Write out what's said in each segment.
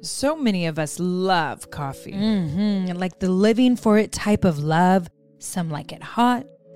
So many of us love coffee. Like the living for it type of love. Some like it hot,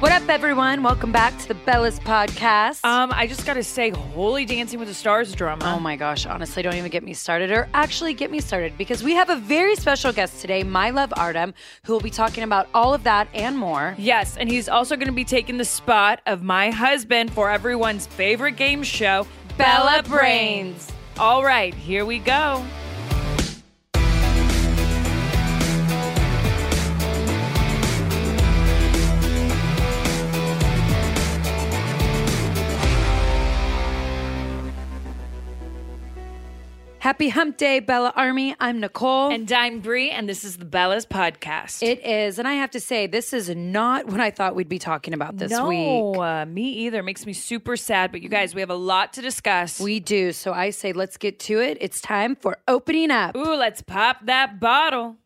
What up, everyone? Welcome back to the Bellas podcast. I just got to say, holy Dancing with the Stars drama. Oh, my gosh. Honestly, don't even get me started, or actually get me started, because we have a very special guest today, my love, Artem, who will be talking about all of that and more. Yes, and he's also going to be taking the spot of my husband for everyone's favorite game show, Bella Brains. All right, here we go. Happy hump day, Bella Army. I'm Nicole. And I'm Brie, and this is the Bellas podcast. It is, and I have to say, this is not what I thought we'd be talking about this week. Me either. It makes me super sad, but you guys, we have a lot to discuss. We do, so I say let's get to it. It's time for opening up. Ooh, let's pop that bottle.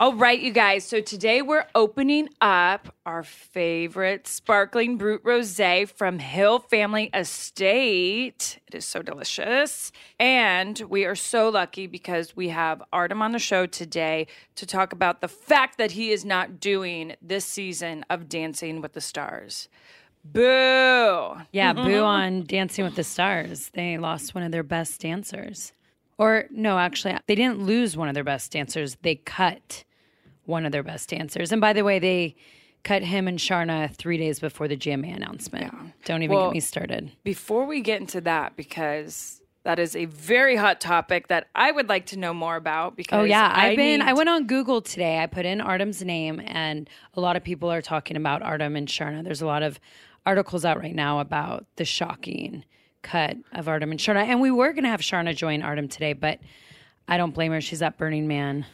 All right, you guys. So today we're opening up our favorite sparkling Brut Rosé from Hill Family Estate. It is so delicious. And we are so lucky because we have Artem on the show today to talk about the fact that he is not doing this season of Dancing with the Stars. Boo! Yeah, boo on Dancing with the Stars. They lost one of their best dancers. Or, no, actually, they didn't lose one of their best dancers. They cut one of their best dancers. And by the way, they cut him and Sharna 3 days before the GMA announcement. Yeah. Don't even get me started. Before we get into that, because That is a very hot topic that I would like to know more about because I went on Google today. I put in Artem's name and a lot of people are talking about Artem and Sharna. There's a lot of articles out right now about the shocking cut of Artem and Sharna. And we were going to have Sharna join Artem today, but I don't blame her. She's at Burning Man.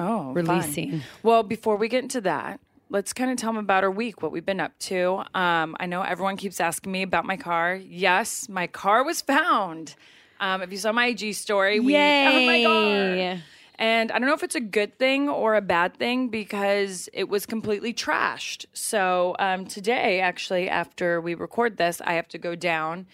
Oh, releasing. Fine. Well, before we get into that, let's kind of tell them about our week, what we've been up to. I know everyone keeps asking me about my car. Yes, my car was found. If you saw my IG story, we found my car. And I don't know if it's a good thing or a bad thing because it was completely trashed. So today, actually, after we record this, I have to go down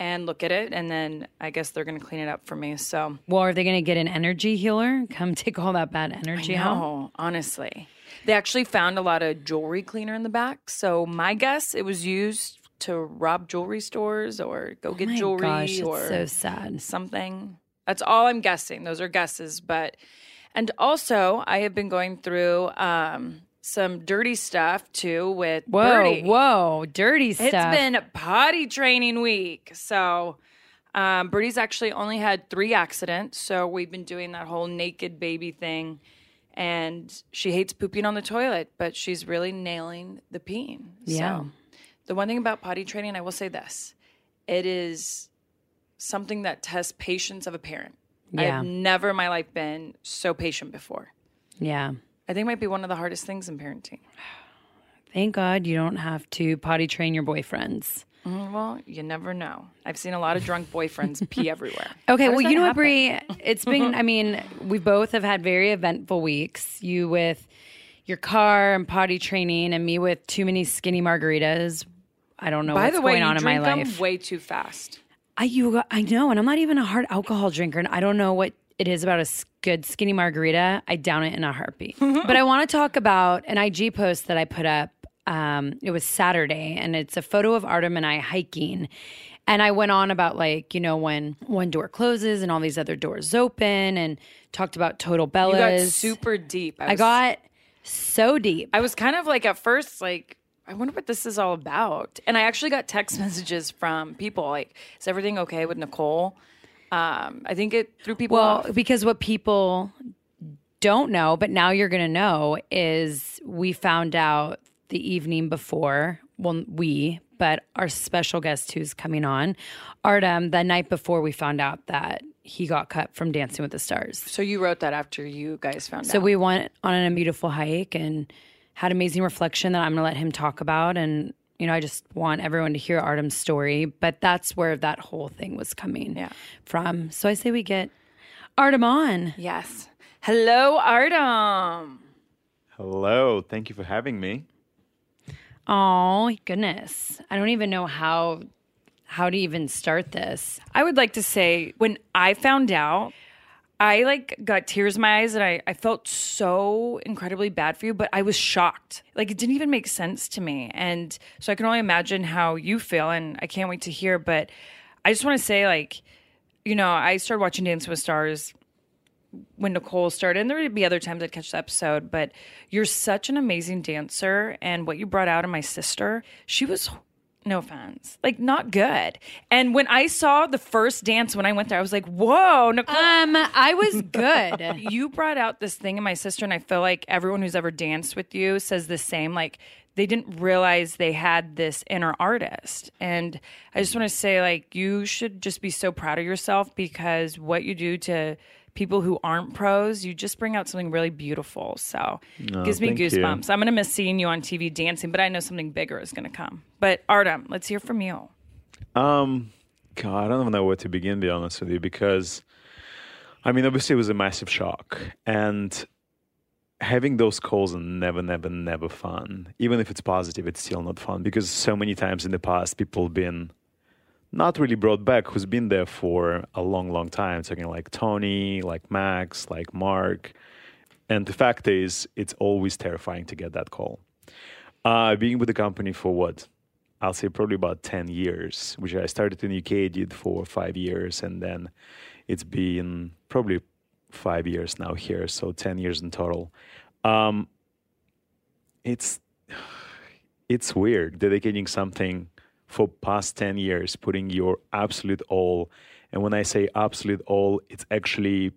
and look at it, and then I guess they're going to clean it up for me. So, well, are they going to get an energy healer? Come take all that bad energy out? No, honestly. They actually found a lot of jewelry cleaner in the back. So my guess, it was used to rob jewelry stores or go get jewelry. Gosh, or so sad. Something. That's all I'm guessing. Those are guesses. But, and also, I have been going through some dirty stuff too with Birdie. Whoa, dirty stuff. It's been potty training week. So Birdie's actually only had 3 accidents. So we've been doing that whole naked baby thing. And she hates pooping on the toilet, but she's really nailing the peeing. Yeah. So, the one thing about potty training, I will say this. It is something that tests patience of a parent. Yeah. I've never in my life been so patient before. Yeah. I think it might be one of the hardest things in parenting. Thank God you don't have to potty train your boyfriends. Well, you never know. I've seen a lot of drunk boyfriends pee everywhere. Okay, well, you know what, Brie? It's been, I mean, we both have had very eventful weeks. You with your car and potty training and me with too many skinny margaritas. I don't know what's going on in my life. By the way, you drink them way too fast. I know, and I'm not even a hard alcohol drinker, and I don't know what it is about a good skinny margarita. I down it in a heartbeat. But I want to talk about an IG post that I put up. It was Saturday, and it's a photo of Artem and I hiking. And I went on about, like, you know, when one door closes and all these other doors open, and talked about Total Bellas. You got super deep. I got so deep. I was kind of like at first, like, I wonder what this is all about. And I actually got text messages from people like, is everything okay with Nicole? I think it threw people off. Well, because what people don't know, but now you're going to know, is we found out the evening before, but our special guest who's coming on, Artem, the night before we found out that he got cut from Dancing with the Stars. So you wrote that after you guys found out. So we went on a beautiful hike and had amazing reflection that I'm going to let him talk about. And, you know, I just want everyone to hear Artem's story. But that's where that whole thing was coming from. So I say we get Artem on. Yes. Hello, Artem. Hello. Thank you for having me. Oh, goodness. I don't even know how to even start this. I would like to say when I found out, I like got tears in my eyes and I felt so incredibly bad for you, but I was shocked. Like it didn't even make sense to me. And so I can only imagine how you feel and I can't wait to hear, but I just want to say like, you know, I started watching Dancing with Stars when Nicole started, and there would be other times I'd catch the episode, but you're such an amazing dancer, and what you brought out in my sister, she was, no offense, like not good. And when I saw the first dance when I went there, I was like, whoa, Nicole. I was good. You brought out this thing in my sister, and I feel like everyone who's ever danced with you says the same, like they didn't realize they had this inner artist. And I just want to say, like, you should just be so proud of yourself because what you do to people who aren't pros, you just bring out something really beautiful. So it gives me goosebumps. I'm going to miss seeing you on TV dancing, but I know something bigger is going to come. But Artem, let's hear from you. God, I don't even know where to begin, to be honest with you, because, I mean, obviously it was a massive shock. And having those calls are never, never, never fun. Even if it's positive, it's still not fun because so many times in the past people have been not really brought back, who's been there for a long, long time. Talking like Tony, like Max, like Mark. And the fact is, it's always terrifying to get that call. Being with the company for what? I'll say probably about 10 years, which I started in the UK, did for 5 years. And then it's been probably 5 years now here. So 10 years in total. It's weird dedicating something for past 10 years, putting your absolute all And when I say absolute all, it's actually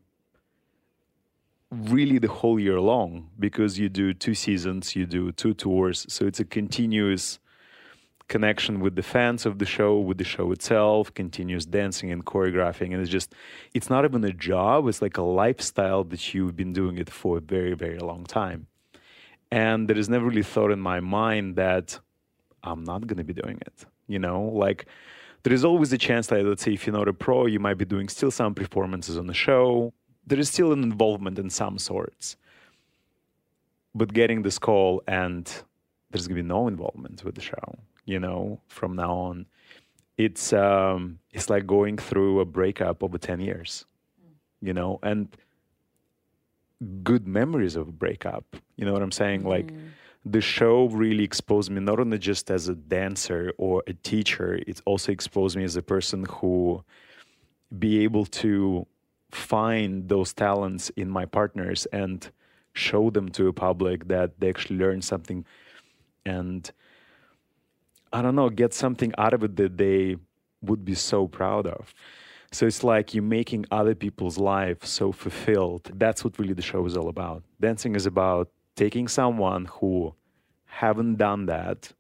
really the whole year long, because you do 2 seasons, you do 2 tours. So it's a continuous connection with the fans of the show, with the show itself, continuous dancing and choreographing. And it's just, it's not even a job. It's like a lifestyle that you've been doing it for a very, very long time. And there is never really thought in my mind that I'm not going to be doing it. You know, like there is always a chance that, let's say, if you're not a pro, you might be doing still some performances on the show. There is still an involvement in some sorts. But getting this call and there's going to be no involvement with the show, you know, from now on, it's like going through a breakup over 10 years, you know, and good memories of a breakup. You know what I'm saying? Mm-hmm. Like the show really exposed me, not only just as a dancer or a teacher, it also exposed me as a person who be able to find those talents in my partners and show them to a public that they actually learn something and, I don't know, get something out of it that they would be so proud of. So it's like you're making other people's lives so fulfilled. That's what really the show is all about. Dancing is about taking someone who haven't done that,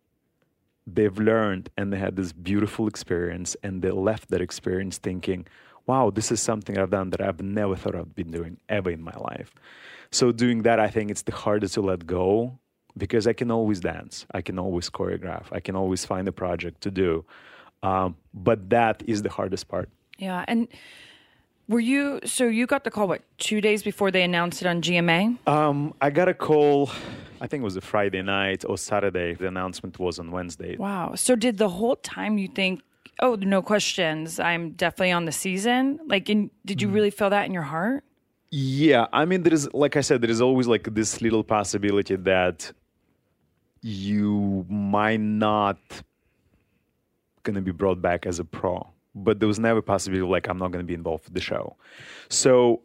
they've learned and they had this beautiful experience and they left that experience thinking, wow, this is something I've done that I've never thought I'd been doing ever in my life. So doing that, I think it's the hardest to let go, because I can always dance, I can always choreograph, I can always find a project to do. But that is the hardest part. Yeah, and you got the call, what, 2 days before they announced it on GMA? I got a call, I think it was a Friday night or Saturday. The announcement was on Wednesday. Wow, so did the whole time you think, oh, no questions, I'm definitely on the season? Like, did you really feel that in your heart? Yeah. I mean, there is always like this little possibility that you might not going to be brought back as a pro. But there was never a possibility of like, I'm not going to be involved with the show. So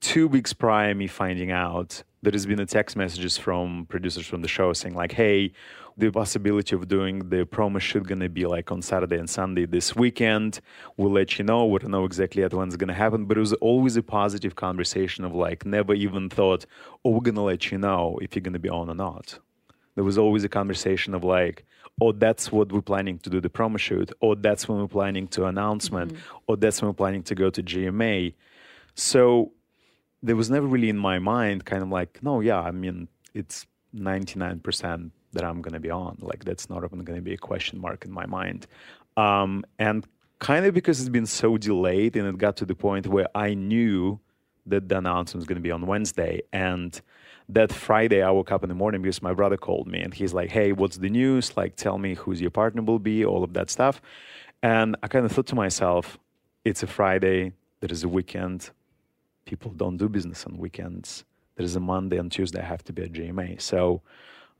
2 weeks prior to me finding out, there has been a text messages from producers from the show saying like, hey, the possibility of doing the promo shoot going to be like on Saturday and Sunday this weekend. We'll let you know. We don't know exactly yet when it's going to happen. But it was always a positive conversation of like, never even thought, oh, we're going to let you know if you're going to be on or not. There was always a conversation of like, oh, that's what we're planning to do, the promo shoot. Or that's when we're planning to announcement. Mm-hmm. Or that's when we're planning to go to GMA. So there was never really in my mind kind of like, no, yeah, I mean, it's 99% that I'm going to be on. Like, that's not even going to be a question mark in my mind. And kind of because it's been so delayed and it got to the point where I knew that the announcement was going to be on Wednesday. And that Friday I woke up in the morning because my brother called me and he's like, hey, what's the news? Like, tell me who's your partner will be, all of that stuff. And I kind of thought to myself, it's a Friday, there is a weekend. People don't do business on weekends. There is a Monday and Tuesday I have to be at GMA. So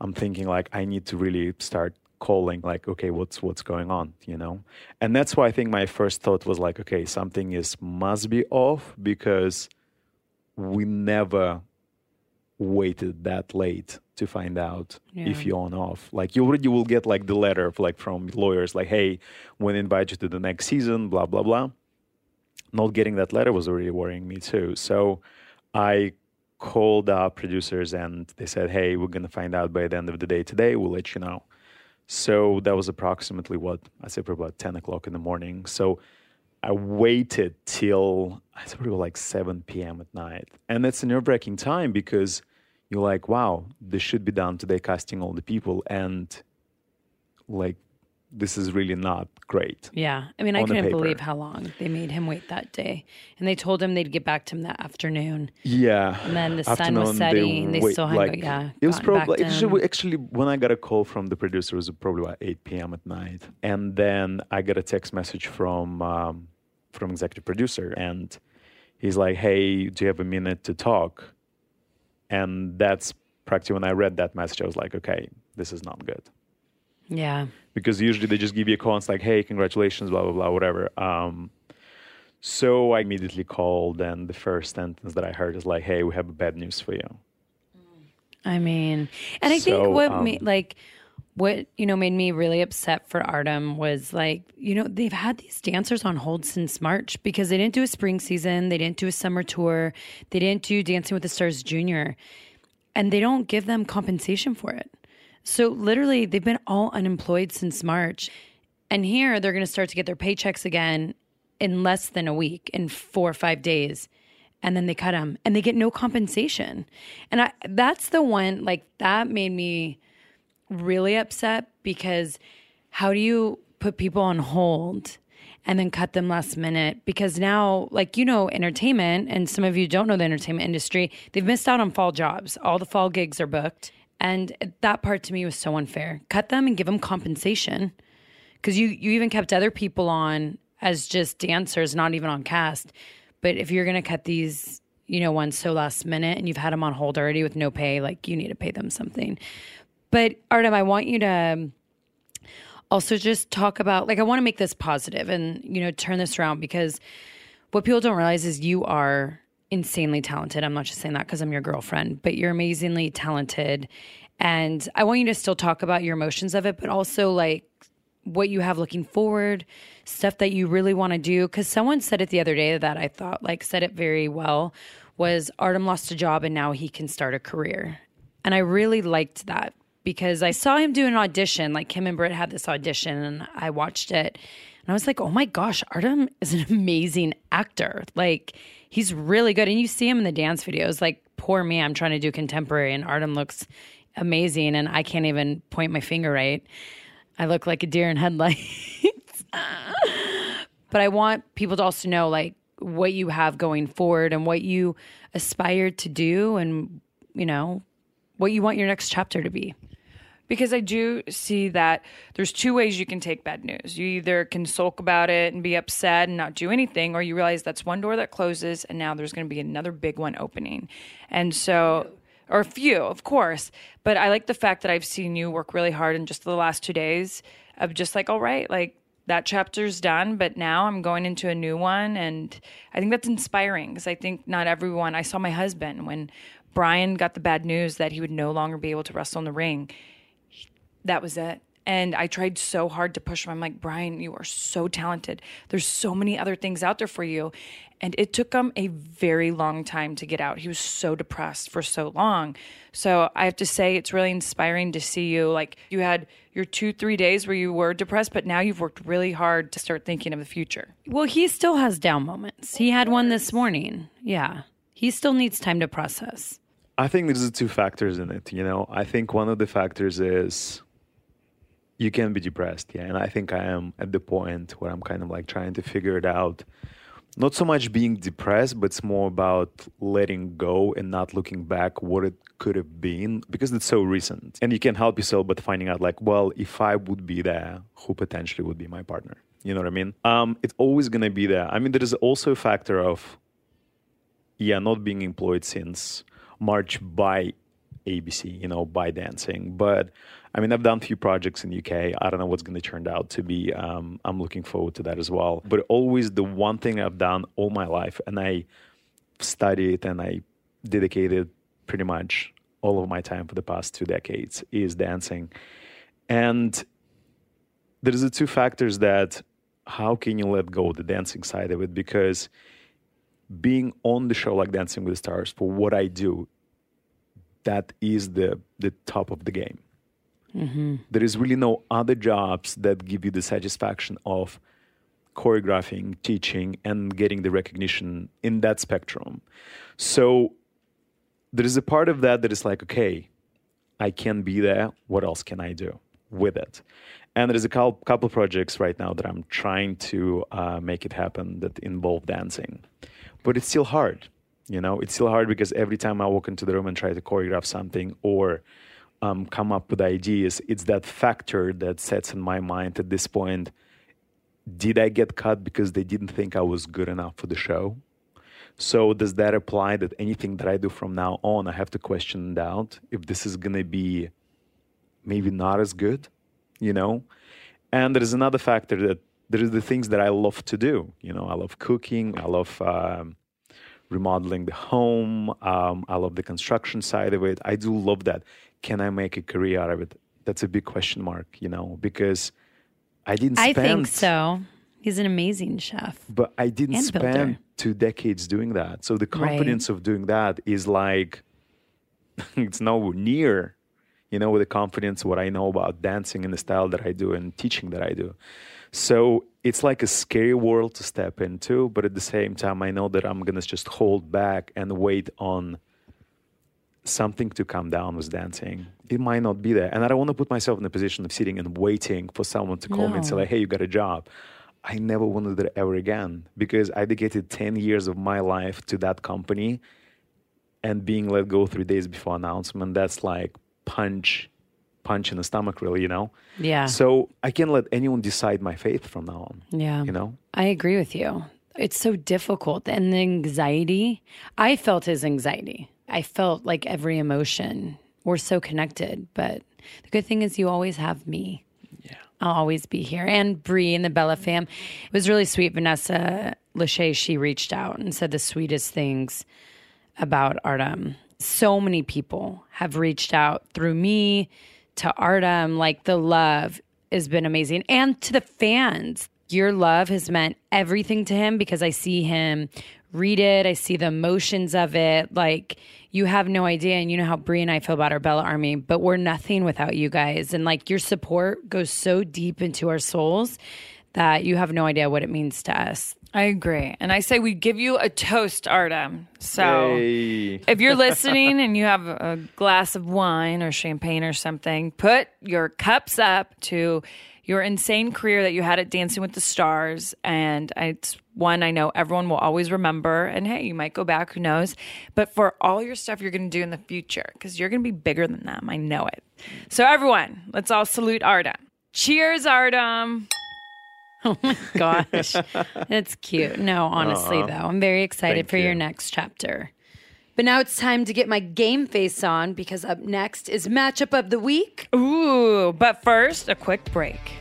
I'm thinking like, I need to really start calling like, okay, what's going on, you know? And that's why I think my first thought was like, okay, something must be off, because we never waited that late to find out if you're on off. Like, you already will get like the letter of, like, from lawyers, like, hey, we'll invite you to the next season, blah, blah, blah. Not getting that letter was already worrying me too. So I called our producers and they said, hey, we're going to find out by the end of the day today. We'll let you know. So that was approximately probably about 10 o'clock in the morning. So I waited till probably like 7 p.m. at night. And that's a nerve-wracking time, because you're like, wow, this should be done today, casting all the people. And like, this is really not great. Yeah. I mean, I couldn't believe how long they made him wait that day. And they told him they'd get back to him that afternoon. Yeah. And then the sun was setting. They still hadn't gotten back to him. It was probably, actually, when I got a call from the producer, it was probably about 8 p.m. at night. And then I got a text message from executive producer. And he's like, hey, do you have a minute to talk? And that's practically when I read that message, I was like, okay, this is not good. Yeah. Because usually they just give you a call and it's like, hey, congratulations, blah, blah, blah, whatever. So I immediately called, and the first sentence that I heard is like, hey, we have bad news for you. I mean, and I think what what, you know, made me really upset for Artem was like, you know, they've had these dancers on hold since March because they didn't do a spring season. They didn't do a summer tour. They didn't do Dancing with the Stars Junior, and they don't give them compensation for it. So literally they've been all unemployed since March, and here they're going to start to get their paychecks again in less than a week, in 4 or 5 days. And then they cut them and they get no compensation. And that's the one, like, that made me really upset, because how do you put people on hold and then cut them last minute? Because now, like, you know, entertainment, and some of you don't know the entertainment industry, they've missed out on fall jobs. All the fall gigs are booked. And that part to me was so unfair. Cut them and give them compensation, because you even kept other people on as just dancers, not even on cast. But if you're going to cut these, you know, ones so last minute, and you've had them on hold already with no pay, like, you need to pay them something. But Artem, I want you to also just talk about, like, I want to make this positive and, you know, turn this around, because what people don't realize is you are insanely talented. I'm not just saying that because I'm your girlfriend, but you're amazingly talented. And I want you to still talk about your emotions of it, but also, like, what you have looking forward, stuff that you really want to do. Because someone said it the other day that I thought, like, said it very well, was Artem lost a job and now he can start a career. And I really liked that, because I saw him do an audition, like, him and Britt had this audition, and I watched it and I was like, oh my gosh, Artem is an amazing actor. Like, he's really good. And you see him in the dance videos, like, poor me, I'm trying to do contemporary and Artem looks amazing and I can't even point my finger right. I look like a deer in headlights. But I want people to also know, like, what you have going forward and what you aspire to do, and, you know, what you want your next chapter to be. Because I do see that there's two ways you can take bad news. You either can sulk about it and be upset and not do anything, or you realize that's one door that closes and now there's going to be another big one opening. And so... or a few, of course. But I like the fact that I've seen you work really hard in just the last 2 days of just like, all right, like, that chapter's done, but now I'm going into a new one. And I think that's inspiring, because I think not everyone, I saw my husband when Brian got the bad news that he would no longer be able to wrestle in the ring. That was it. And I tried so hard to push him. I'm like, Brian, you are so talented. There's so many other things out there for you. And it took him a very long time to get out. He was so depressed for so long. So I have to say, it's really inspiring to see you. Like, you had your 2-3 days where you were depressed, but now you've worked really hard to start thinking of the future. Well, he still has down moments. He had one this morning. Yeah. He still needs time to process. I think there's two factors in it. You know, I think one of the factors is... you can be depressed, yeah. And I think I am at the point where I'm kind of like trying to figure it out. Not so much being depressed, but it's more about letting go and not looking back what it could have been, because it's so recent. And you can't help yourself but finding out, like, well, if I would be there, who potentially would be my partner? You know what I mean? It's always going to be there. I mean, there is also a factor of, yeah, not being employed since March by ABC, you know, by dancing. But I mean, I've done a few projects in the UK. I don't know what's going to turn out to be. I'm looking forward to that as well. But always the one thing I've done all my life, and I studied and I dedicated pretty much all of my time for the past 2 decades, is dancing. And there's the two factors that how can you let go of the dancing side of it? Because being on the show like Dancing with the Stars, for what I do, that is the top of the game. Mm-hmm. There is really no other jobs that give you the satisfaction of choreographing, teaching, and getting the recognition in that spectrum. So there is a part of that that is like, okay, I can be there. What else can I do with it? And there's a couple projects right now that I'm trying to make it happen that involve dancing. But it's still hard. You know, it's still hard because every time I walk into the room and try to choreograph something or come up with ideas, it's that factor that sets in my mind at this point, did I get cut because they didn't think I was good enough for the show? So does that apply that anything that I do from now on, I have to question and doubt if this is going to be maybe not as good, you know? And there's another factor that there is the things that I love to do. You know, I love cooking. I love... remodeling the home. I love the construction side of it. I do love that. Can I make a career out of it? That's a big question mark, you know, because I didn't spend... I think so. He's an amazing chef. But I didn't spend 2 decades doing that. So the confidence of doing that is like, it's nowhere near, you know, with the confidence, what I know about dancing and the style that I do and teaching that I do. So it's like a scary world to step into. But at the same time, I know that I'm going to just hold back and wait on something to come down with dancing. It might not be there. And I don't want to put myself in the position of sitting and waiting for someone to call me and say, like, hey, you got a job. I never wanted that ever again, because I dedicated 10 years of my life to that company, and being let go 3 days before announcement, that's like punch in the stomach, really, you know? Yeah. So I can't let anyone decide my fate from now on. Yeah. You know? I agree with you. It's so difficult. And the anxiety, I felt his anxiety. I felt like every emotion. We're so connected, but the good thing is you always have me. Yeah. I'll always be here. And Brie and the Bella fam. It was really sweet. Vanessa Lachey, she reached out and said the sweetest things about Artem. So many people have reached out through me to Artem. Like, the love has been amazing. And to the fans, your love has meant everything to him, because I see him read it. I see the emotions of it. Like, you have no idea. And you know how Brie and I feel about our Bella Army, but we're nothing without you guys. And like, your support goes so deep into our souls that you have no idea what it means to us. I agree. And I say we give you a toast, Artem. So if you're listening and you have a glass of wine or champagne or something, put your cups up to your insane career that you had at Dancing with the Stars. And it's one I know everyone will always remember. And hey, you might go back, who knows? But for all your stuff you're going to do in the future, because you're going to be bigger than them. I know it. So everyone, let's all salute Artem. Cheers, Artem. Oh my gosh. That's cute. No, honestly, though, I'm very excited for your next chapter. But now it's time to get my game face on, because up next is Matchup of the Week. Ooh, but first, a quick break.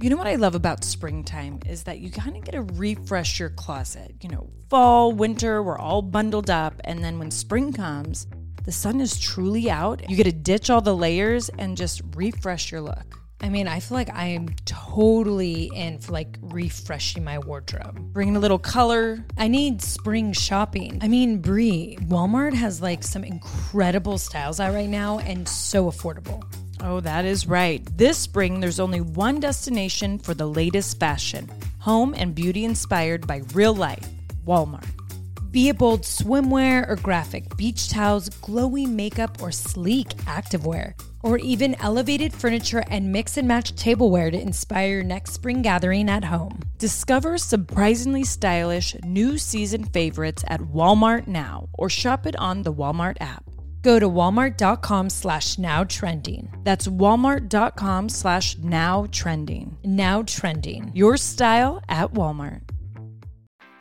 You know what I love about springtime is that you kind of get to refresh your closet. You know, fall, winter, we're all bundled up. And then when spring comes, the sun is truly out. You get to ditch all the layers and just refresh your look. I mean, I feel like I am totally in for like refreshing my wardrobe, bringing a little color. I need spring shopping. I mean, Brie, Walmart has like some incredible styles out right now and so affordable. Oh, that is right. This spring, there's only one destination for the latest fashion, home and beauty inspired by real life, Walmart. Be it bold swimwear or graphic beach towels, glowy makeup or sleek activewear, or even elevated furniture and mix and match tableware to inspire your next spring gathering at home. Discover surprisingly stylish new season favorites at Walmart now, or shop it on the Walmart app. Go to walmart.com/nowtrending. That's walmart.com/nowtrending. Now Trending, your style at Walmart.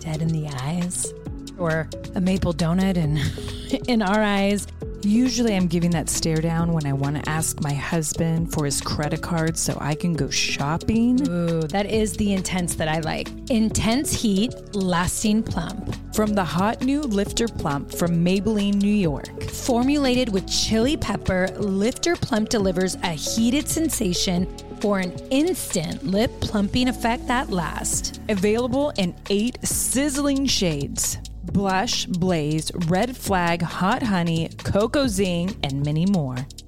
dead in the eyes, or a maple donut and in our eyes. Usually I'm giving that stare down when I want to ask my husband for his credit card so I can go shopping. Ooh, that is the intense that I like. Intense heat, lasting plump. From the hot new Lifter Plump from Maybelline, New York. Formulated with chili pepper, Lifter Plump delivers a heated sensation for an instant lip plumping effect that lasts. Available in 8 sizzling shades. Blush, Blaze, Red Flag, Hot Honey, Cocoa Zing, and many more.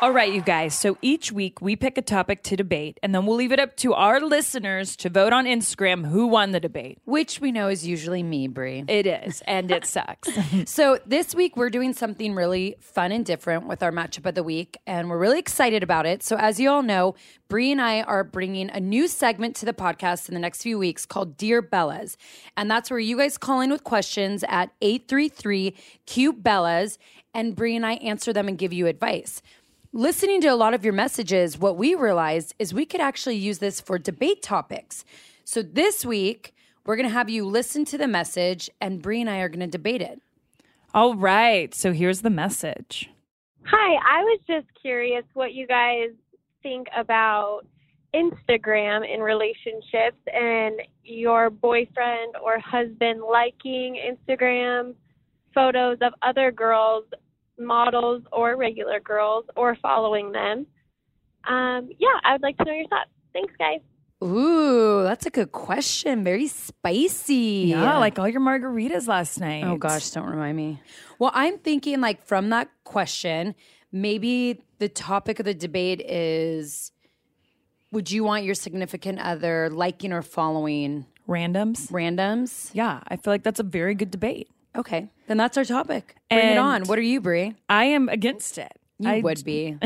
All right, you guys. So each week we pick a topic to debate, and then we'll leave it up to our listeners to vote on Instagram who won the debate. Which we know is usually me, Brie. It is, and it sucks. So this week we're doing something really fun and different with our matchup of the week, and we're really excited about it. So as you all know, Brie and I are bringing a new segment to the podcast in the next few weeks called Dear Bellas. And that's where you guys call in with questions at 833-QBellas, and Brie and I answer them and give you advice. Listening to a lot of your messages, what we realized is we could actually use this for debate topics. So this week, we're going to have you listen to the message, and Brie and I are going to debate it. All right. So here's the message. Hi, I was just curious what you guys think about Instagram in relationships and your boyfriend or husband liking Instagram photos of other girls, models or regular girls, or following them. I would like to know your thoughts. Thanks, guys. Ooh, that's a good question. Very spicy. Yeah, like all your margaritas last night. Oh, gosh, don't remind me. Well, I'm thinking like from that question, maybe the topic of the debate is, would you want your significant other liking or following? Randoms? Yeah, I feel like that's a very good debate. Okay, then that's our topic. Bring it on. What are you, Brie? I am against it. I would be.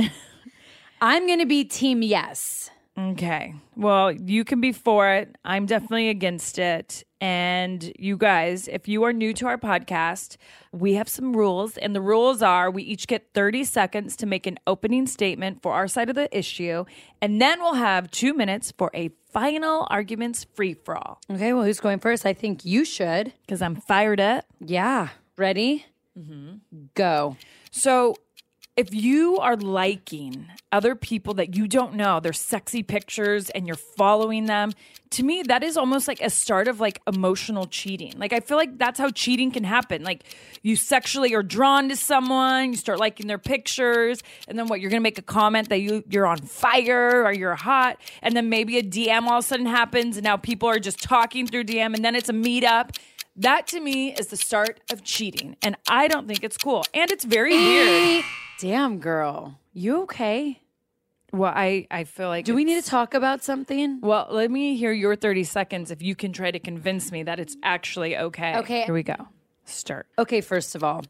I'm going to be team yes. Okay. Well, you can be for it. I'm definitely against it. And you guys, if you are new to our podcast, we have some rules. And the rules are we each get 30 seconds to make an opening statement for our side of the issue. And then we'll have 2 minutes for a final arguments free-for-all. Okay, well, who's going first? I think you should. Because I'm fired up. Yeah. Ready? Mm-hmm. Go. So if you are liking other people that you don't know, their sexy pictures, and you're following them, to me, that is almost like a start of like emotional cheating. Like, I feel like that's how cheating can happen. Like, you sexually are drawn to someone, you start liking their pictures, and then what, you're going to make a comment that you're on fire or you're hot, and then maybe a DM all of a sudden happens, and now people are just talking through DM, and then it's a meetup. That, to me, is the start of cheating, and I don't think it's cool, and it's very weird. Damn, girl. You okay? Well, I feel like... Do we need to talk about something? Well, let me hear your 30 seconds if you can try to convince me that it's actually okay. Okay. Here we go. Start. Okay, first of all,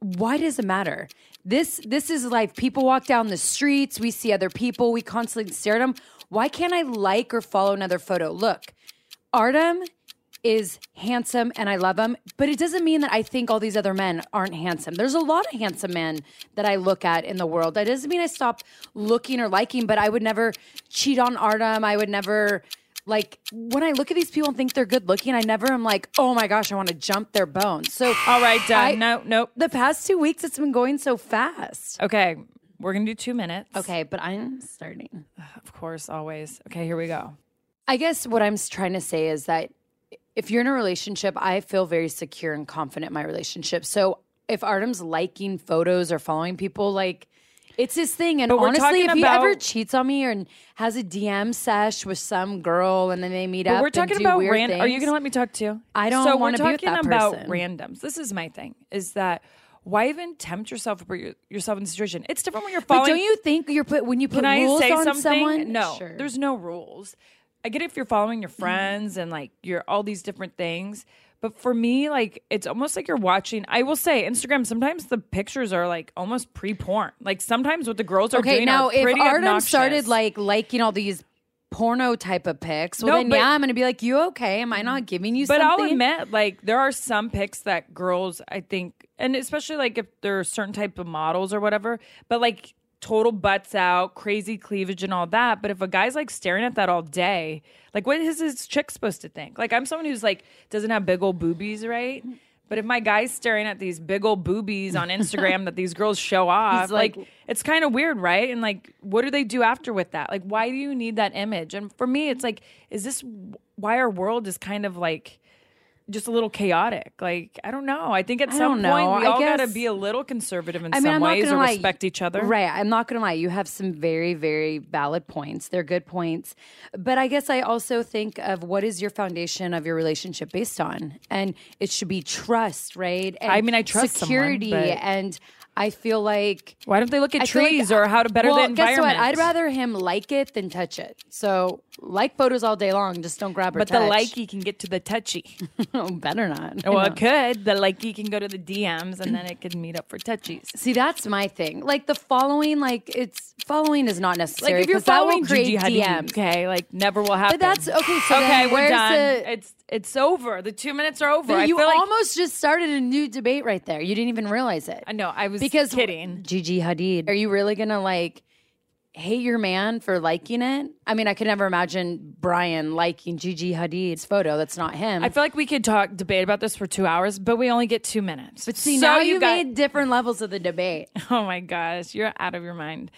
why does it matter? This is life. People walk down the streets. We see other people. We constantly stare at them. Why can't I like or follow another photo? Look, Artem is handsome and I love him, but it doesn't mean that I think all these other men aren't handsome. There's a lot of handsome men that I look at in the world. That doesn't mean I stop looking or liking, but I would never cheat on Artem. I would never, like, when I look at these people and think they're good looking, I never am like, oh my gosh, I want to jump their bones. So, all right, done. Nope. The past 2 weeks, it's been going so fast. Okay, we're going to do 2 minutes. Okay, but I'm starting. Of course, always. Okay, here we go. I guess what I'm trying to say is that if you're in a relationship, I feel very secure and confident in my relationship. So if Artem's liking photos or following people, like, it's his thing. And honestly, if he ever cheats on me or has a DM sesh with some girl and then they meet up, we're talking about random. Are you going to let me talk too? I don't want to be with that person. So we're talking about randoms. This is my thing: is that why even tempt yourself in the situation? It's different when you're following. But don't you think when you put rules on someone? No, sure. There's no rules. I get it if you're following your friends and like you're all these different things, but for me, like, it's almost like you're watching. I will say, Instagram, sometimes the pictures are like almost pre-porn. Like sometimes what the girls are doing are pretty obnoxious. Okay, now if Artem started like liking all these porno type of pics, I'm going to be like, you okay? Am I not giving you something? But I'll admit, like, there are some pics that girls, I think, and especially like if there are certain types of models or whatever, but like, total butts out, crazy cleavage and all that. But if a guy's like staring at that all day, like, what is his chick supposed to think? Like, I'm someone who's like, doesn't have big old boobies, right? But if my guy's staring at these big old boobies on Instagram that these girls show off, like it's kind of weird, right? And like, what do they do after with that? Like, why do you need that image? And for me, it's like, is this why our world is kind of like just a little chaotic? Like, I don't know. I think at some point we all got to be a little conservative in some ways or respect each other. Right. I'm not going to lie. You have some very, very valid points. They're good points. But I guess I also think of what is your foundation of your relationship based on? And it should be trust, right? And I trust security someone, but... and I feel like... Why don't they look at trees or how to better the environment? Guess what? I'd rather him like it than touch it. So, like photos all day long. Just don't grab or touch. But the likey can get to the touchy. Better not. Well, it could. The likey can go to the DMs and then it could meet up for touchies. See, that's my thing. Like, the following, like, it's... Following is not necessary. Like, if you're following Gigi Hadid, okay, like, never will happen. But that's... Okay, so okay, we're done. It's over. The 2 minutes are over. But you almost just started a new debate right there. You didn't even realize it. I know. I was... Because kidding. Gigi Hadid. Are you really going to, like, hate your man for liking it? I mean, I could never imagine Brian liking Gigi Hadid's photo. That's not him. I feel like we could debate about this for 2 hours, but we only get 2 minutes. But see, so now you made different levels of the debate. Oh, my gosh. You're out of your mind.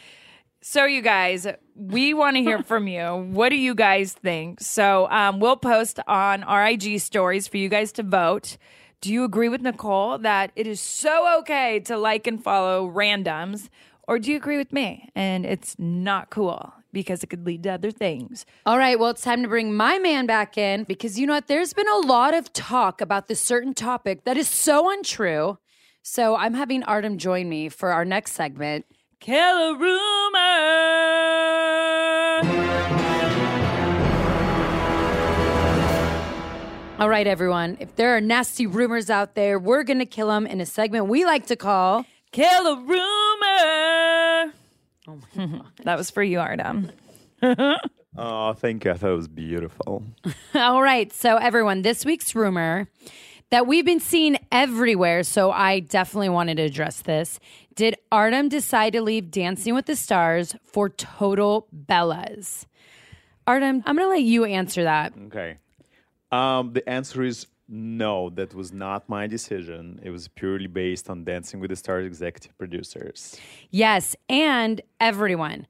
So, you guys, we want to hear from you. What do you guys think? So, we'll post on our IG stories for you guys to vote. Do you agree with Nicole that it is so okay to like and follow randoms? Or do you agree with me? And it's not cool because it could lead to other things. All right, well, it's time to bring my man back in because you know what? There's been a lot of talk about this certain topic that is so untrue. So I'm having Artem join me for our next segment. Kill a Rumor! All right, everyone. If there are nasty rumors out there, we're going to kill them in a segment we like to call Kill a Rumor. Oh, my God. That was for you, Artem. Oh, thank you. I thought it was beautiful. All right. So, everyone, this week's rumor that we've been seeing everywhere, so I definitely wanted to address this. Did Artem decide to leave Dancing with the Stars for Total Bellas? Artem, I'm going to let you answer that. Okay. The answer is no, that was not my decision. It was purely based on Dancing with the Stars executive producers. Yes, and everyone.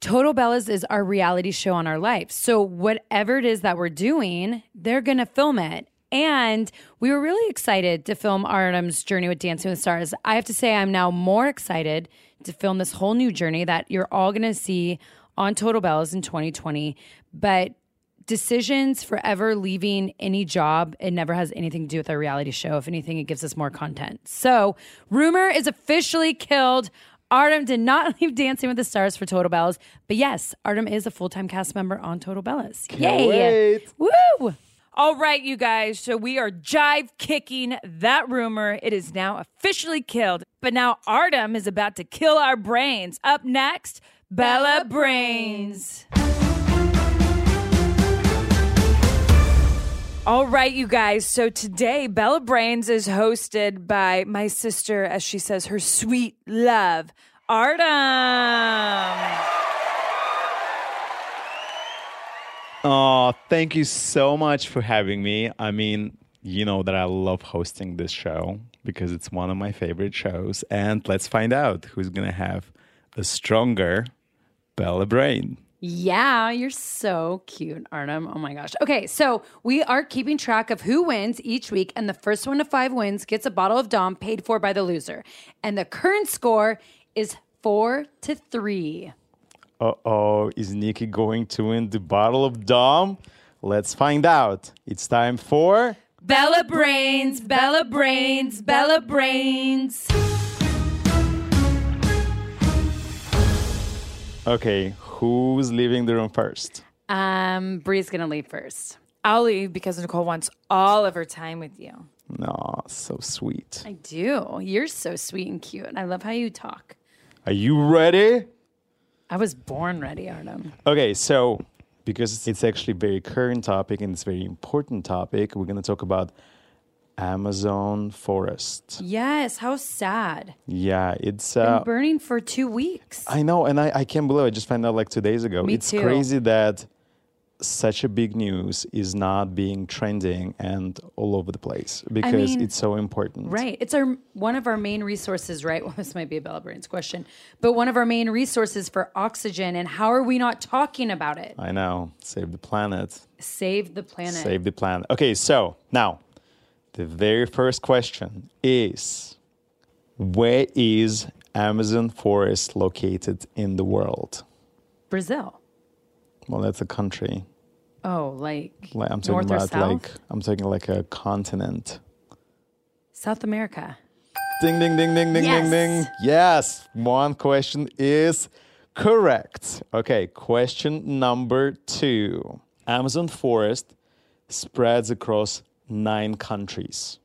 Total Bellas is our reality show on our life. So whatever it is that we're doing, they're going to film it. And we were really excited to film Artem's journey with Dancing with the Stars. I have to say I'm now more excited to film this whole new journey that you're all going to see on Total Bellas in 2020. But... decisions forever leaving any job, it never has anything to do with our reality show. If anything, it gives us more content. So rumor is officially killed. Artem did not leave Dancing with the Stars for Total Bellas, but yes, Artem is a full-time cast member on Total Bellas. Yay! Wait. Woo! All right, you guys, so we are jive-kicking that rumor. It is now officially killed, but now Artem is about to kill our brains. Up next, Bella Brains. All right, you guys. So today, Bella Brains is hosted by my sister, as she says, her sweet love, Artem. Oh, thank you so much for having me. I mean, you know that I love hosting this show because it's one of my favorite shows. And let's find out who's going to have a stronger Bella Brain. Yeah, you're so cute, Artem. Oh, my gosh. Okay, so we are keeping track of who wins each week, and the first one to 5 wins gets a bottle of Dom paid for by the loser. And the current score is 4-3. Uh-oh, is Nikki going to win the bottle of Dom? Let's find out. It's time for... Bella Brains, Bella Brains, Bella Brains. Okay, who's leaving the room first? Brie's going to leave first. I'll leave because Nicole wants all of her time with you. No, so sweet. I do. You're so sweet and cute. I love how you talk. Are you ready? I was born ready, Artem. Okay, so because it's actually a very current topic and it's a very important topic, we're going to talk about Amazon forest. Yes, how sad. Yeah, it's been burning for 2 weeks. I know, and I can't believe I just found out like 2 days ago. Me too. It's crazy that such a big news is not being trending and all over the place because it's so important. Right. It's one of our main resources, right? Well, this might be a Bella Brains question, but one of our main resources for oxygen, and how are we not talking about it? I know. Save the planet. Save the planet. Save the planet. Okay, so now the very first question is, where is Amazon Forest located in the world? Brazil. Well, that's a country. Oh, like I'm talking about south? Like I'm talking like a continent. South America. Ding, ding, ding, ding, ding, yes. Ding, ding. Yes. One question is correct. Okay, question number 2. Amazon Forest spreads across 9 countries.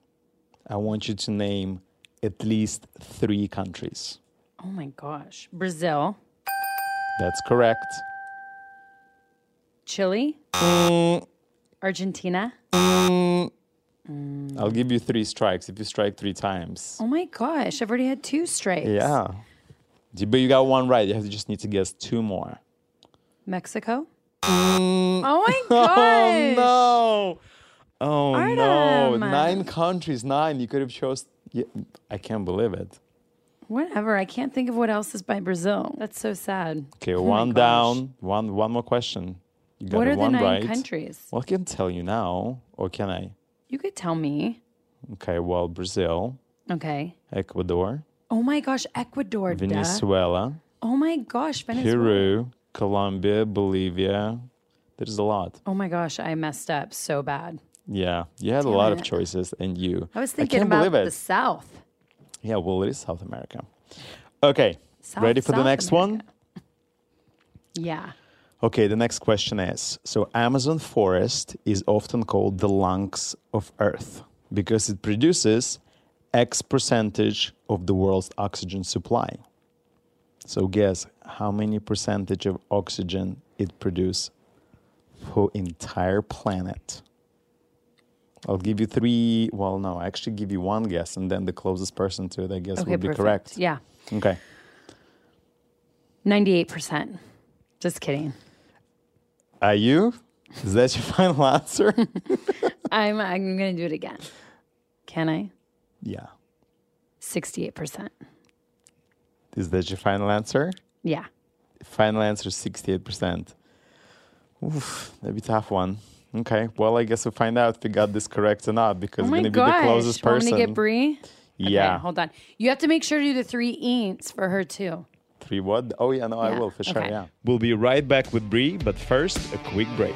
I want you to name at least 3 countries. Oh my gosh. Brazil. That's correct. Chile. Argentina. I'll give you 3 strikes if you strike 3 times. Oh my gosh. I've already had 2 strikes. Yeah. But you got 1 right. You just need to guess 2 more. Mexico. Oh my gosh. Oh no. Oh, Artem. No. 9 countries, 9. You could have chose... Yeah, I can't believe it. Whatever. I can't think of what else is by Brazil. That's so sad. Okay, one down. One more question. You got what are the 9 right. countries? Well, I can tell you now, or can I? You could tell me. Okay, well, Brazil. Okay. Ecuador. Oh, my gosh. Ecuador. Venezuela. Oh, my gosh. Venezuela. Peru. Colombia. Bolivia. There's a lot. Oh, my gosh. I messed up so bad. Yeah, you had a lot of choices, and you... I was thinking about the South. Yeah, well, it is South America. Okay, ready for the next one? Yeah. Okay, the next question is, so Amazon forest is often called the lungs of Earth because it produces X percentage of the world's oxygen supply. So guess how many percentage of oxygen it produces for entire planet? I'll give you 3. Well, no, I actually give you one guess, and then the closest person to it, I guess, would be perfect. Correct. Yeah. Okay. 98%. Just kidding. Are you? Is that your final answer? I'm going to do it again. Can I? Yeah. 68%. Is that your final answer? Yeah. Final answer is 68%. Oof, that'd be a tough one. Okay, well, I guess we'll find out if we got this correct or not because it's going to be the closest person. Want me to get Brie? Yeah. Okay, hold on. You have to make sure to do the 3 eats for her, too. 3 what? Oh, yeah, no, yeah. I will, for sure, okay. Yeah. We'll be right back with Brie, but first, a quick break.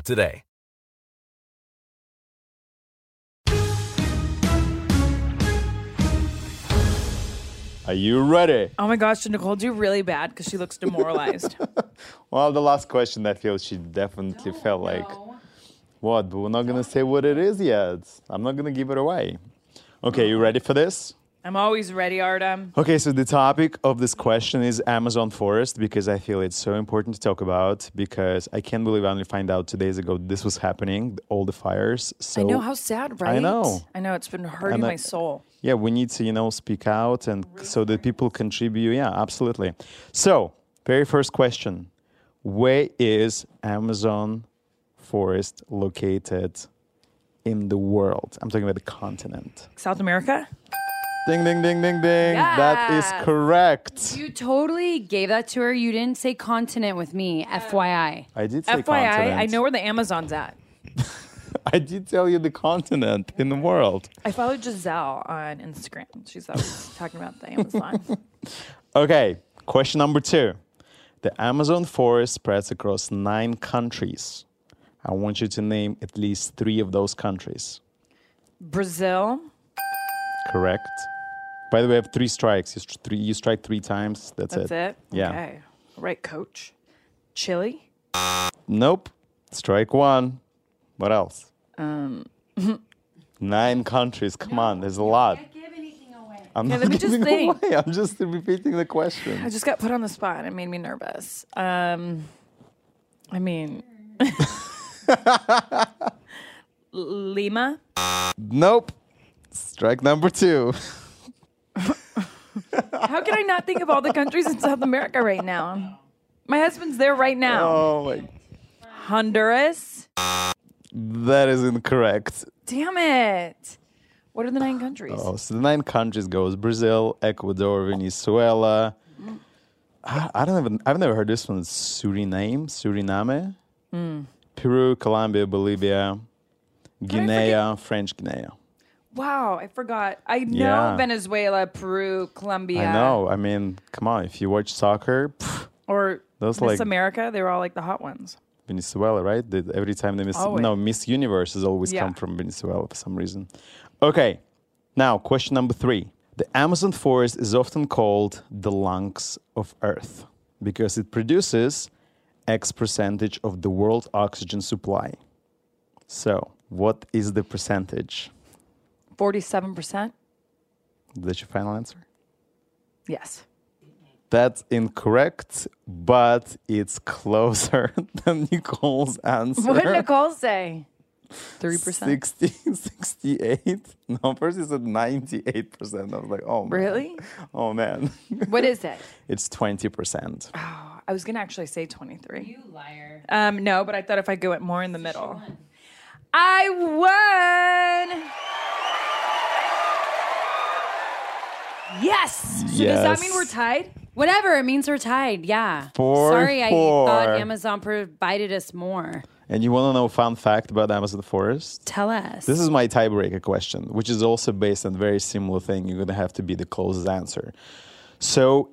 today. Are you ready? Oh my gosh, did Nicole do really bad because she looks demoralized? Well, the last question that feels she definitely felt like, what? But we're not going to say what it is yet. I'm not going to give it away. Okay, you ready for this? I'm always ready, Artem. Okay, so the topic of this question is Amazon Forest, because I feel it's so important to talk about, because I can't believe I only find out 2 days ago this was happening, all the fires. So I know, how sad, right? I know, it's been hurting my soul. Yeah, we need to, speak out and really so that people contribute. Yeah, absolutely. So, very first question. Where is Amazon Forest located in the world? I'm talking about the continent. South America? Ding, ding, ding, ding, ding. Yeah. That is correct. You totally gave that to her. You didn't say continent with me, FYI. I did say continent. I know where the Amazon's at. I did tell you the continent in the world. I followed Giselle on Instagram. She's always talking about the Amazon. Okay, question number 2. The Amazon forest spreads across 9 countries. I want you to name at least 3 of those countries. Brazil. Correct. By the way, I have 3 strikes. You strike 3 times. That's it. Yeah. Okay. All right, coach. Chile? Nope. Strike 1. What else? 9 countries. Come on. There's a lot. I can't give anything away. Let me just think. I'm just repeating the question. I just got put on the spot. It made me nervous. Lima? Nope. Strike number 2. How can I not think of all the countries in South America right now? My husband's there right now. Oh my! Honduras? That is incorrect. Damn it. What are the 9 countries? Oh, so the 9 countries goes Brazil, Ecuador, Venezuela. I've never heard this one. Suriname? Peru, Colombia, Bolivia, Guinea, French Guinea. Wow, I forgot. I know Venezuela, Peru, Colombia. I know. I mean, come on. If you watch soccer. Pff, or those Miss America, they were all like the hot ones. Venezuela, right? Every time they Miss Universe has always come from Venezuela for some reason. Okay, now question number 3. The Amazon forest is often called the lungs of Earth because it produces X% of the world oxygen supply. So what is the percentage? 47%. Is that your final answer? Yes. That's incorrect, but it's closer than Nicole's answer. What did Nicole say? 3%. 68. No, first you said 98%. I was like, oh, man. Really? Oh, man. What is it? It's 20%. Oh, I was going to actually say 23. You liar. No, but I thought if I go it more in the middle. I won! Yes. So does that mean we're tied? Whatever. It means we're tied. Yeah. 4-4. Sorry, I thought Amazon provided us more. And you want to know a fun fact about Amazon Forest? Tell us. This is my tiebreaker question, which is also based on a very similar thing. You're going to have to be the closest answer. So,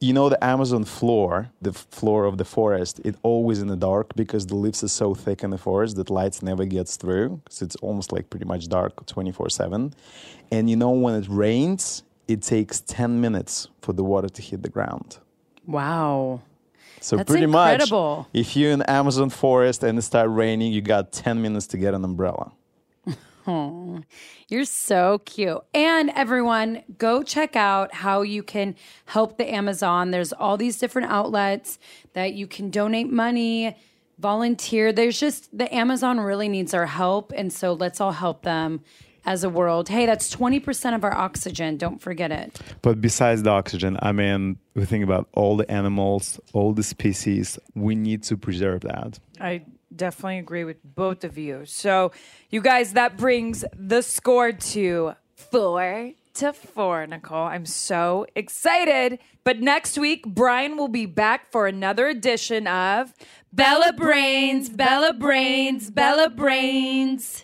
the Amazon floor, the floor of the forest, it's always in the dark because the leaves are so thick in the forest that lights never gets through. So it's almost like pretty much dark 24/7. And when it rains, it takes 10 minutes for the water to hit the ground. Wow. So that's pretty incredible. Much, if you're in Amazon forest and it starts raining, you got 10 minutes to get an umbrella. Oh, you're so cute. And everyone, go check out how you can help the Amazon. There's all these different outlets that you can donate money, volunteer. There's just the Amazon really needs our help. And so let's all help them as a world. Hey, that's 20% of our oxygen. Don't forget it. But besides the oxygen, we think about all the animals, all the species. We need to preserve that. I Definitely agree with both of you. So, you guys, that brings the score to 4-4, Nicole. I'm so excited. But next week, Brian will be back for another edition of Bella Brains, Bella Brains, Bella Brains.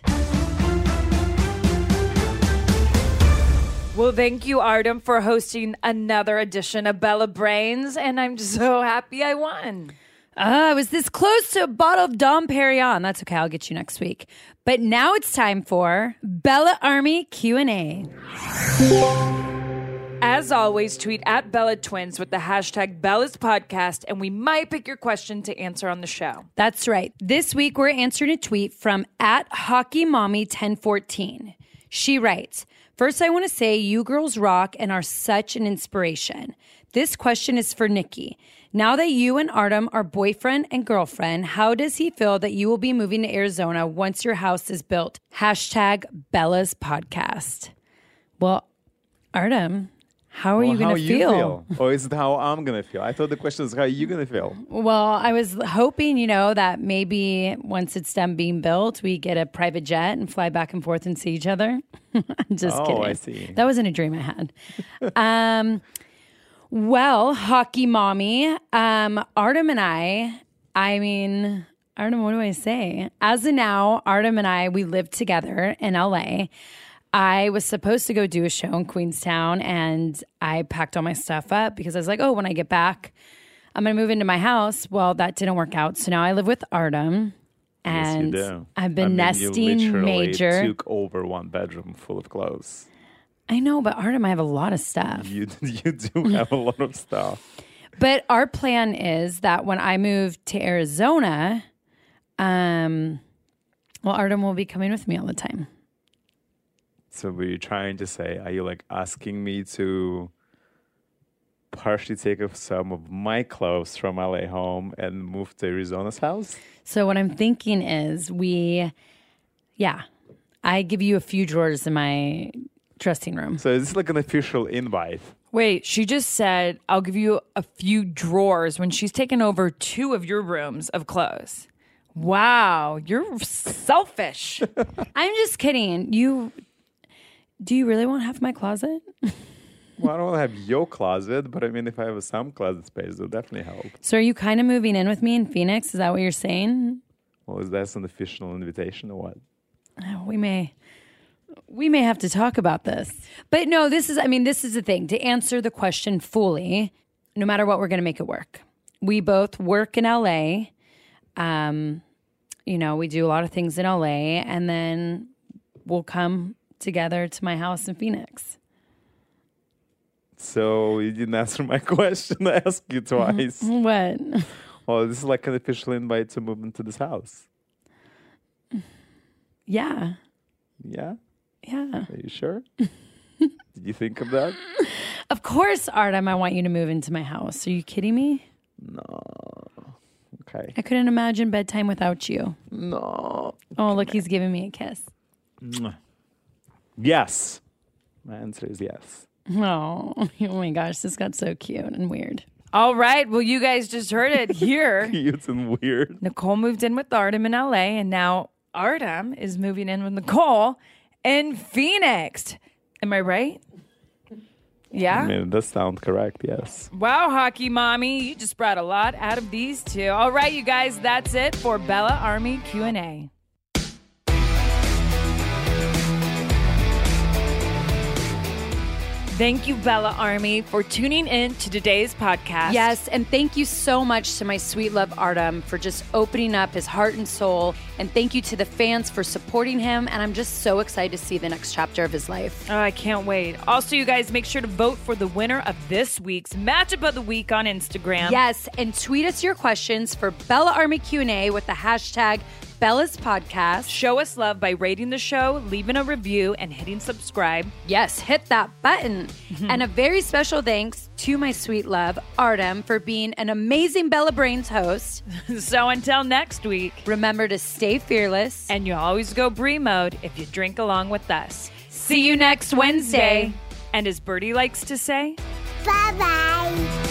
Well, thank you, Artem, for hosting another edition of Bella Brains. And I'm just so happy I won. I was this close to a bottle of Dom Perignon. That's okay. I'll get you next week. But now it's time for Bella Army Q&A. As always, tweet at Bella Twins with the hashtag Bella's Podcast, and we might pick your question to answer on the show. That's right. This week, we're answering a tweet from at HockeyMommy1014. She writes, first, I want to say you girls rock and are such an inspiration. This question is for Nikki. Now that you and Artem are boyfriend and girlfriend, how does he feel that you will be moving to Arizona once your house is built? # Bella's Podcast. Well, Artem, how are you going to feel? Or is it how I'm going to feel? I thought the question was how are you going to feel? Well, I was hoping, that maybe once it's done being built, we get a private jet and fly back and forth and see each other. I'm just kidding. Oh, I see. That wasn't a dream I had. Well, Hockey Mommy, Artem and I mean, Artem, what do I say? As of now, Artem and I, we live together in LA. I was supposed to go do a show in Queenstown, and I packed all my stuff up because I was like, oh, when I get back, I'm going to move into my house. Well, that didn't work out. So now I live with Artem. And yes, you do. I've been nesting you major. Took over one bedroom full of clothes. I know, but Artem, I have a lot of stuff. You do have a lot of stuff. But our plan is that when I move to Arizona, Artem will be coming with me all the time. So were you trying to say, are you like asking me to partially take off some of my clothes from LA home and move to Arizona's house? So what I'm thinking is I give you a few drawers in my dressing room. So is this like an official invite? Wait, she just said, I'll give you a few drawers when she's taken over 2 of your rooms of clothes. Wow, you're selfish. I'm just kidding. Do you really want half my closet? Well, I don't want to have your closet, but I mean, if I have some closet space, it'll definitely help. So are you kind of moving in with me in Phoenix? Is that what you're saying? Well, is that an official invitation or what? Oh, we may have to talk about this. But no, this is the thing. To answer the question fully, no matter what, we're going to make it work. We both work in LA. We do a lot of things in LA, and then we'll come together to my house in Phoenix. So you didn't answer my question. I asked you twice. What? Well, this is like an official invite to move into this house. Yeah. Yeah? Yeah. Are you sure? Did you think of that? Of course, Artem, I want you to move into my house. Are you kidding me? No. Okay. I couldn't imagine bedtime without you. No. Oh, look, he's giving me a kiss. Yes. My answer is yes. Oh my gosh. This got so cute and weird. All right. Well, you guys just heard it here. Cute and weird. Nicole moved in with Artem in LA, and now Artem is moving in with Nicole in Phoenix. Am I right? Yeah? I mean, it does sound correct, yes. Wow, Hockey Mommy. You just brought a lot out of these two. All right, you guys. That's it for Bella Army Q&A. Thank you, Bella Army, for tuning in to today's podcast. Yes, and thank you so much to my sweet love, Artem, for just opening up his heart and soul. And thank you to the fans for supporting him. And I'm just so excited to see the next chapter of his life. Oh, I can't wait. Also, you guys, make sure to vote for the winner of this week's Matchup of the Week on Instagram. Yes, and tweet us your questions for Bella Army Q&A with the hashtag Bella's Podcast. Show us love by rating the show, leaving a review, and hitting subscribe. Yes, hit that button. And a very special thanks to my sweet love, Artem, for being an amazing Bella Brains host. So until next week, remember to stay fearless. And you'll always go Brie mode if you drink along with us. See you next Wednesday. And as Birdie likes to say, bye-bye.